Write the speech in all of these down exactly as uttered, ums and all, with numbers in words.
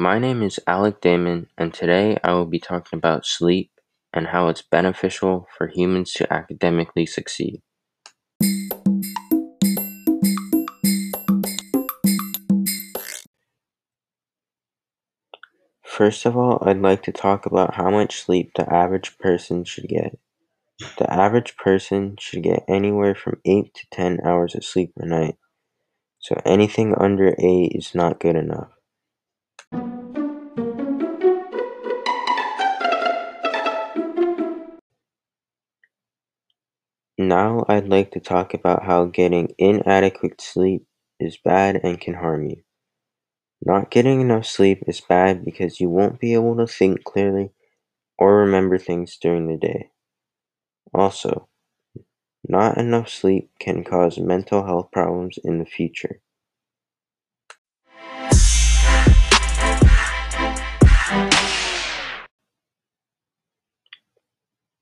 My name is Alec Damon, and today I will be talking about sleep and how it's beneficial for humans to academically succeed. First of all, I'd like to talk about how much sleep the average person should get. The average person should get anywhere from eight to ten hours of sleep a night, so anything under eight is not good enough. Now I'd like to talk about how getting inadequate sleep is bad and can harm you. Not getting enough sleep is bad because you won't be able to think clearly or remember things during the day. Also, not enough sleep can cause mental health problems in the future.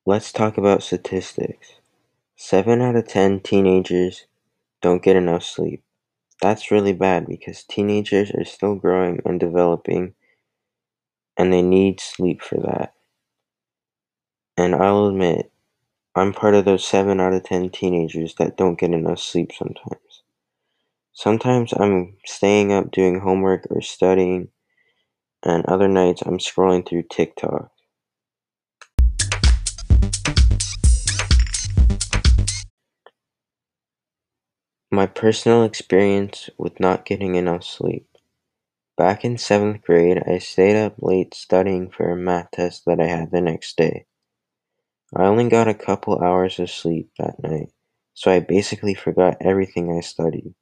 Let's talk about statistics. seven out of ten teenagers don't get enough sleep. That's really bad because teenagers are still growing and developing, and they need sleep for that. And I'll admit, I'm part of those seven out of ten teenagers that don't get enough sleep sometimes. Sometimes I'm staying up doing homework or studying, and other nights I'm scrolling through TikTok. My personal experience with not getting enough sleep. Back in seventh grade, I stayed up late studying for a math test that I had the next day. I only got a couple hours of sleep that night, so I basically forgot everything I studied.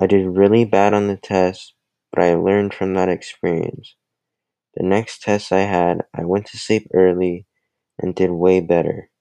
I did really bad on the test, but I learned from that experience. The next test I had, I went to sleep early and did way better.